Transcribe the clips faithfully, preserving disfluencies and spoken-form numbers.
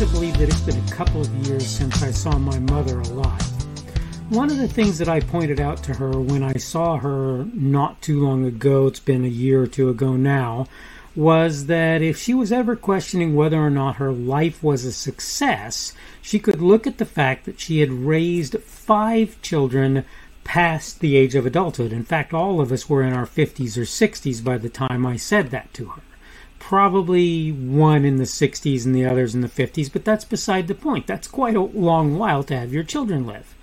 to believe that it's been a couple of years since I saw my mother alive. One of the things that I pointed out to her when I saw her not too long ago, it's been a year or two ago now, was that if she was ever questioning whether or not her life was a success, she could look at the fact that she had raised five children past the age of adulthood. In fact, all of us were in our fifties or sixties by the time I said that to her. Probably one in the sixties and the others in the fifties, but that's beside the point. That's quite a long while to have your children live.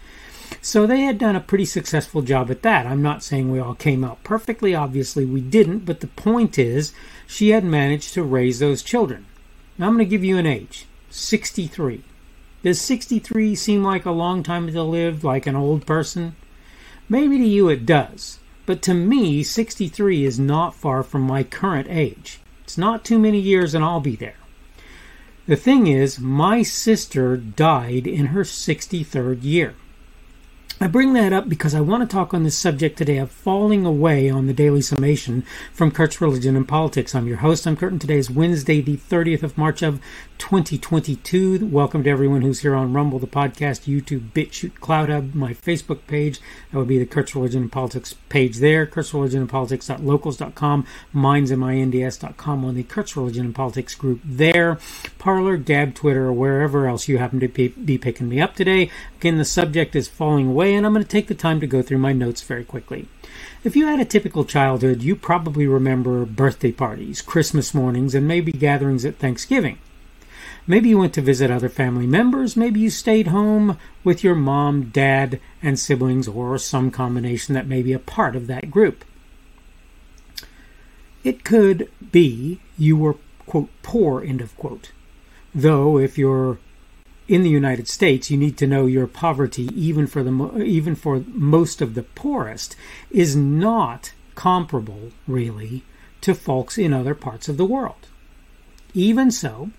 So they had done a pretty successful job at that. I'm not saying we all came out perfectly. Obviously, we didn't. But the point is, she had managed to raise those children. Now, I'm going to give you an age, sixty-three. Does sixty-three seem like a long time to live, like an old person? Maybe to you it does. But to me, sixty-three is not far from my current age. It's not too many years and I'll be there. The thing is, my sister died in her sixty-third year. I bring that up because I want to talk on this subject today of falling away on the Daily Summation from Kurt's Religion and Politics. I'm your host. I'm Kurt, and today is Wednesday, the thirtieth of March of twenty twenty-two. Welcome to everyone who's here on Rumble, the podcast, YouTube, BitChute, CloudHub, my Facebook page. That would be the Kurt's Religion and Politics page there, Kurt's Religion and Politics dot locals dot com, Minds, M I N D S dot com on the Kurt's Religion and Politics group there, Parler, Gab, Twitter, or wherever else you happen to be picking me up today. Again, the subject is falling away, and I'm going to take the time to go through my notes very quickly. If you had a typical childhood, you probably remember birthday parties, Christmas mornings, and maybe gatherings at Thanksgiving. Maybe you went to visit other family members. Maybe you stayed home with your mom, dad, and siblings, or some combination that may be a part of that group. It could be you were, quote, poor, end of quote. Though, if you're in the United States, you need to know your poverty, even for the even for most of the poorest, is not comparable, really, to folks in other parts of the world. Even so,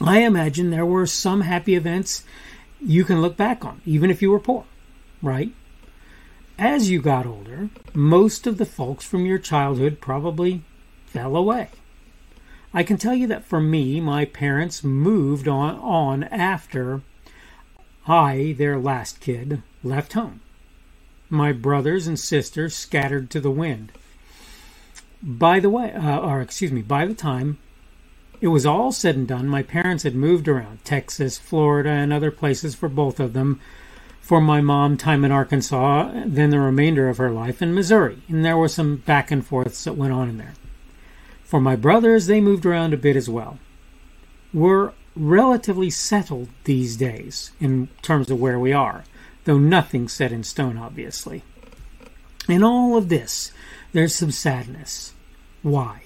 I imagine there were some happy events you can look back on, even if you were poor, right? As you got older, most of the folks from your childhood probably fell away. I can tell you that for me, my parents moved on, on after I, their last kid, left home. My brothers and sisters scattered to the wind. By the way, uh, or excuse me, by the time it was all said and done, my parents had moved around Texas, Florida, and other places for both of them. For my mom, time in Arkansas, then the remainder of her life in Missouri. And there were some back and forths that went on in there. For my brothers, they moved around a bit as well. We're relatively settled these days in terms of where we are, though nothing's set in stone, obviously. In all of this, there's some sadness. Why?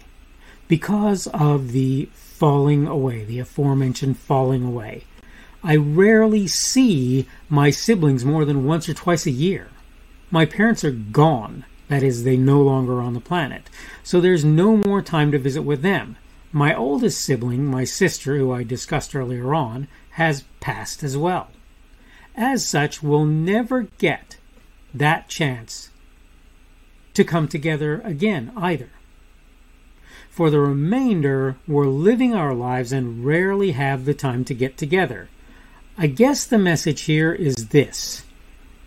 Because of the falling away, the aforementioned falling away. I rarely see my siblings more than once or twice a year. My parents are gone. That is, they no longer are on the planet. So there's no more time to visit with them. My oldest sibling, my sister, who I discussed earlier on, has passed as well. As such, we'll never get that chance to come together again either. For the remainder, we're living our lives and rarely have the time to get together. I guess the message here is this.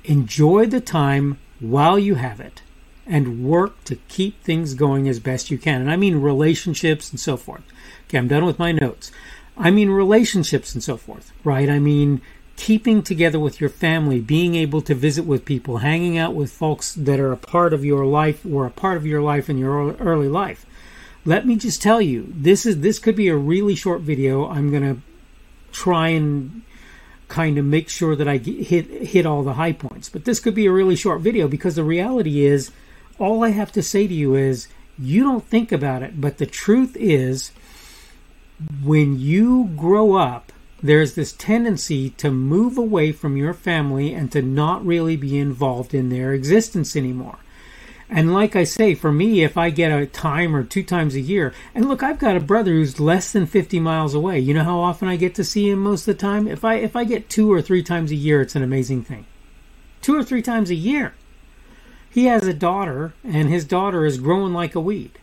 Enjoy the time while you have it, and work to keep things going as best you can. And I mean relationships and so forth. Okay, I'm done with my notes. I mean relationships and so forth, right? I mean keeping together with your family, being able to visit with people, hanging out with folks that are a part of your life or a part of your life in your early life. Let me just tell you, this is this could be a really short video. I'm going to try and kind of make sure that I hit hit all the high points. But this could be a really short video because the reality is, all I have to say to you is, you don't think about it, but the truth is, when you grow up, there's this tendency to move away from your family and to not really be involved in their existence anymore. And like I say, for me, if I get a time or two times a year, and look, I've got a brother who's less than fifty miles away. You know how often I get to see him most of the time? If I if I get two or three times a year, it's an amazing thing. Two or three times a year. He has a daughter, and his daughter is growing like a weed.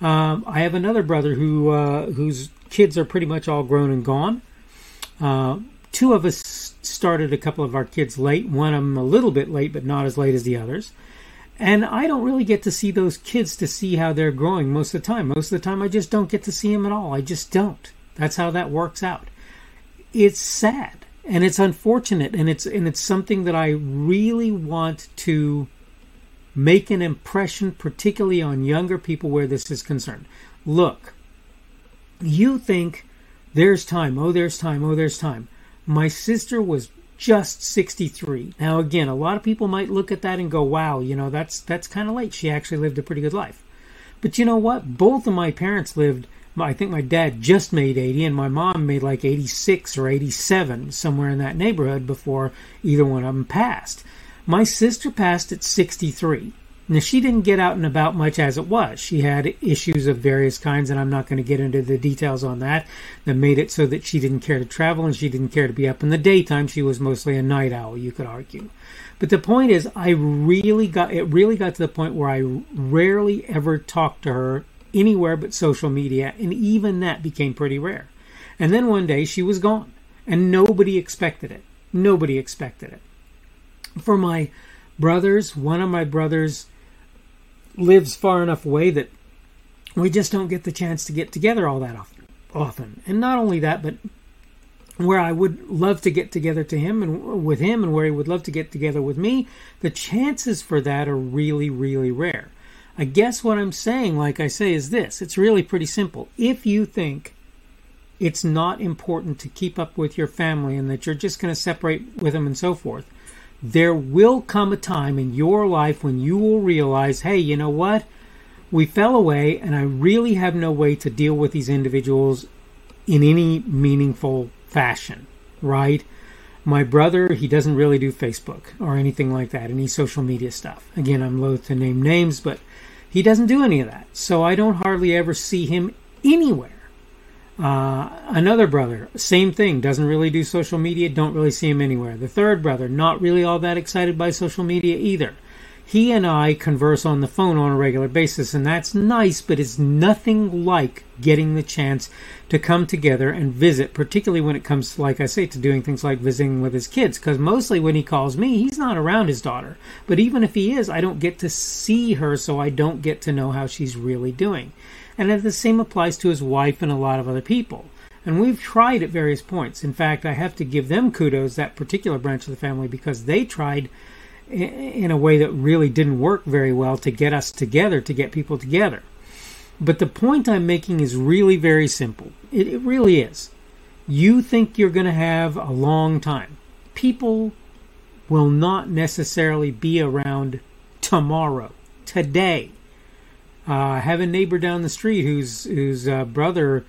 Um, I have another brother who uh, whose kids are pretty much all grown and gone. Uh, two of us started a couple of our kids late, one of them a little bit late, but not as late as the others. And I don't really get to see those kids to see how they're growing most of the time. Most of the time, I just don't get to see them at all. I just don't. That's how that works out. It's sad, and it's unfortunate, and it's and it's something that I really want to make an impression, particularly on younger people where this is concerned. Look, you think there's time. Oh, there's time. Oh, there's time. My sister was just sixty-three. Now, again, a lot of people might look at that and go, wow, you know, that's that's kind of late. She actually lived a pretty good life. But you know what? Both of my parents lived, I think my dad just made eighty, and my mom made like eighty-six or eighty-seven, somewhere in that neighborhood before either one of them passed. My sister passed at sixty-three. Now, she didn't get out and about much as it was. She had issues of various kinds, and I'm not going to get into the details on that, that made it so that she didn't care to travel and she didn't care to be up in the daytime. She was mostly a night owl, you could argue. But the point is, I really got it really got to the point where I rarely ever talked to her anywhere but social media, and even that became pretty rare. And then one day she was gone, and nobody expected it. Nobody expected it. For my brothers, one of my brothers lives far enough away that we just don't get the chance to get together all that often. Often, and not only that, but where I would love to get together to him and with him, and where he would love to get together with me, the chances for that are really, really rare. I guess what I'm saying, like I say, is this. It's really pretty simple. If you think it's not important to keep up with your family and that you're just going to separate with them and so forth, there will come a time in your life when you will realize, hey, you know what? We fell away, and I really have no way to deal with these individuals in any meaningful fashion, right? My brother, he doesn't really do Facebook or anything like that, any social media stuff. Again, I'm loath to name names, but he doesn't do any of that. So I don't hardly ever see him anywhere. Uh, another brother, same thing, doesn't really do social media, don't really see him anywhere. The third brother, not really all that excited by social media either. He and I converse on the phone on a regular basis, and that's nice, but it's nothing like getting the chance to come together and visit, particularly when it comes, like I say, to doing things like visiting with his kids, because mostly when he calls me, he's not around his daughter. But even if he is, I don't get to see her, so I don't get to know how she's really doing. And the same applies to his wife and a lot of other people. And we've tried at various points. In fact, I have to give them kudos, that particular branch of the family, because they tried in a way that really didn't work very well to get us together, to get people together. But the point I'm making is really very simple. It, it really is. You think you're going to have a long time. People will not necessarily be around tomorrow, today. Uh, I have a neighbor down the street whose whose uh, brother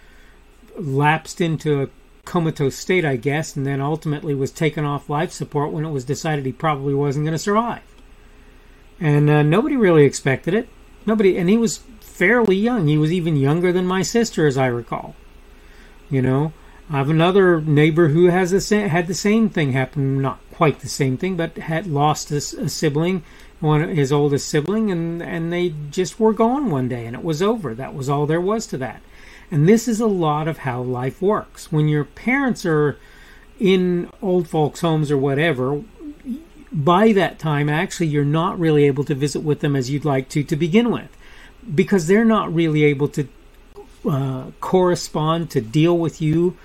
lapsed into a comatose state, I guess, and then ultimately was taken off life support when it was decided he probably wasn't going to survive. And uh, nobody really expected it. Nobody, and he was fairly young. He was even younger than my sister, as I recall. You know, I have another neighbor who has the same, had the same thing happen, not quite the same thing, but had lost a, a sibling. One, his oldest sibling, and, and they just were gone one day, and it was over. That was all there was to that. And this is a lot of how life works. When your parents are in old folks' homes or whatever, by that time, actually, you're not really able to visit with them as you'd like to to begin with, because they're not really able to uh, correspond, to deal with you,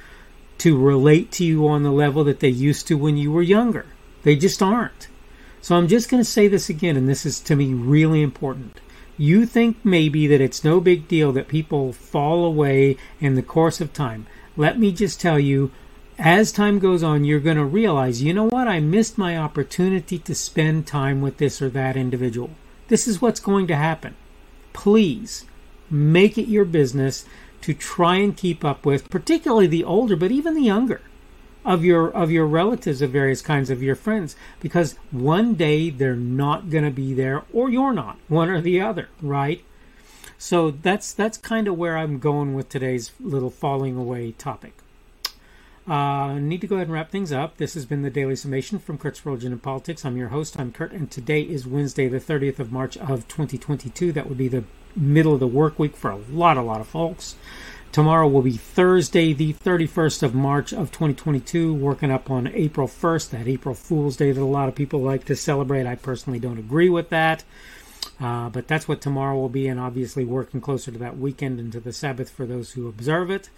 to relate to you on the level that they used to when you were younger. They just aren't. So I'm just going to say this again, and this is, to me, really important. You think maybe that it's no big deal that people fall away in the course of time. Let me just tell you, as time goes on, you're going to realize, you know what? I missed my opportunity to spend time with this or that individual. This is what's going to happen. Please make it your business to try and keep up with, particularly the older, but even the younger, of your of your relatives of various kinds, of your friends, because one day they're not going to be there, or you're not, one or the other, right? So that's that's kind of where I'm going with today's little falling away topic. Uh, need to go ahead and wrap things up. This has been the Daily Summation from Kurt's Religion and Politics. I'm your host. I'm Kurt, and today is Wednesday, the thirtieth of March of twenty twenty-two. That would be the middle of the work week for a lot, a lot of folks. Tomorrow will be Thursday, the thirty-first of March of twenty twenty-two, working up on April first, that April Fool's Day that a lot of people like to celebrate. I personally don't agree with that, uh, but that's what tomorrow will be, and obviously working closer to that weekend and to the Sabbath for those who observe it.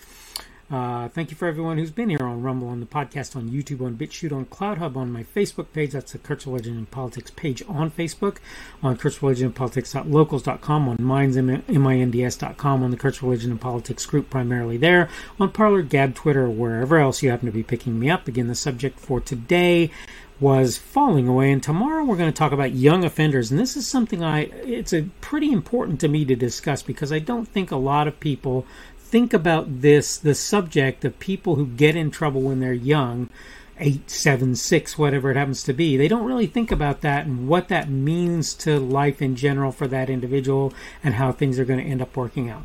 Uh, thank you for everyone who's been here on Rumble, on the podcast, on YouTube, on BitChute, on CloudHub, on my Facebook page. That's the Kurt's Religion and Politics page on Facebook, on Kurt's Religion and Politics dot locals dot com, on Minds, M I N D S dot com, on the Kurt's Religion and Politics group primarily there, on Parler, Gab, Twitter, wherever else you happen to be picking me up. Again, the subject for today was falling away, and tomorrow we're going to talk about young offenders, and this is something I, it's a pretty important to me to discuss because I don't think a lot of people think about this, the subject of people who get in trouble when they're young, eight, seven, six, whatever it happens to be. They don't really think about that and what that means to life in general for that individual and how things are going to end up working out.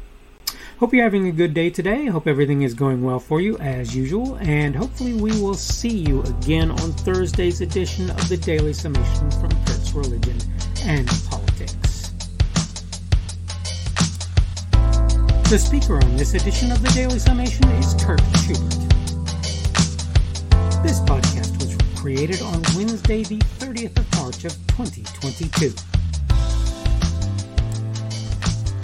Hope you're having a good day today. Hope everything is going well for you as usual. And hopefully we will see you again on Thursday's edition of the Daily Summation from Kurt's Religion and Politics. The speaker on this edition of the Daily Summation is Kurt Schubert. This podcast was created on Wednesday, the thirtieth of March of twenty twenty-two.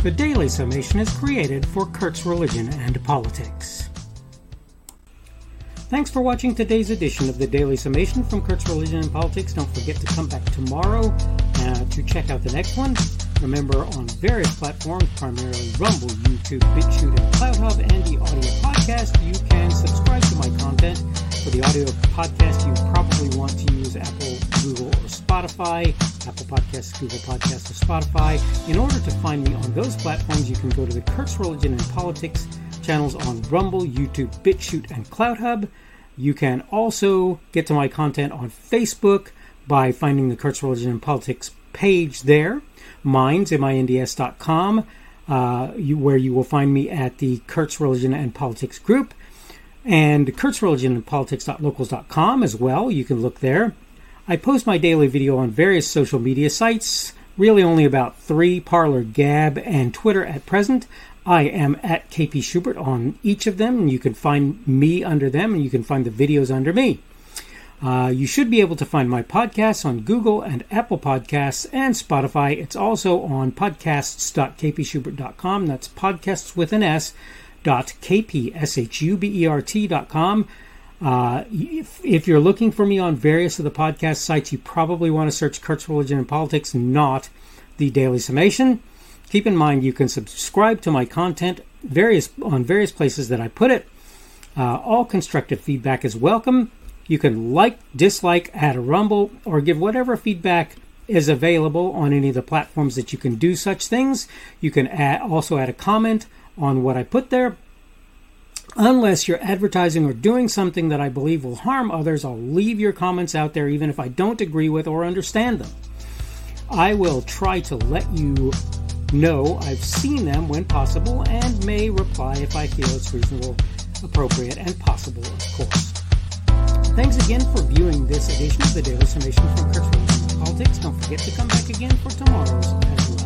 The Daily Summation is created for Kurt's Religion and Politics. Thanks for watching today's edition of the Daily Summation from Kurt's Religion and Politics. Don't forget to come back tomorrow uh, to check out the next one. Remember, on various platforms, primarily Rumble, YouTube, BitChute, and CloudHub, and the audio podcast, you can subscribe to my content. For the audio podcast, you probably want to use Apple, Google, or Spotify, Apple Podcasts, Google Podcasts, or Spotify. In order to find me on those platforms, you can go to the Kurt's Religion and Politics channels on Rumble, YouTube, BitChute, and CloudHub. You can also get to my content on Facebook by finding the Kurt's Religion and Politics page there. Minds, M I N D S dot com, uh, you, where you will find me at the Kurt's Religion and Politics group, and Kurt's Religion and Politics dot locals dot com as well. You can look there. I post my daily video on various social media sites, really only about three: Parler, Gab, and Twitter at present. I am at K P Schubert on each of them, and you can find me under them, and you can find the videos under me. Uh, you should be able to find my podcasts on Google and Apple Podcasts and Spotify. It's also on podcasts dot k p shubert dot com. That's podcasts with an S, dot K P S H U B E R T dot com. Uh, if, if you're looking for me on various of the podcast sites, you probably want to search Kurt's Religion and Politics, not the Daily Summation. Keep in mind, you can subscribe to my content various on various places that I put it. Uh, all constructive feedback is welcome. You can like, dislike, add a rumble, or give whatever feedback is available on any of the platforms that you can do such things. You can add, also add a comment on what I put there. Unless you're advertising or doing something that I believe will harm others, I'll leave your comments out there even if I don't agree with or understand them. I will try to let you know I've seen them when possible and may reply if I feel it's reasonable, appropriate, and possible, of course. Thanks again for viewing this edition of the Daily Summation from Kurt's Religion and Politics. Don't forget to come back again for tomorrow's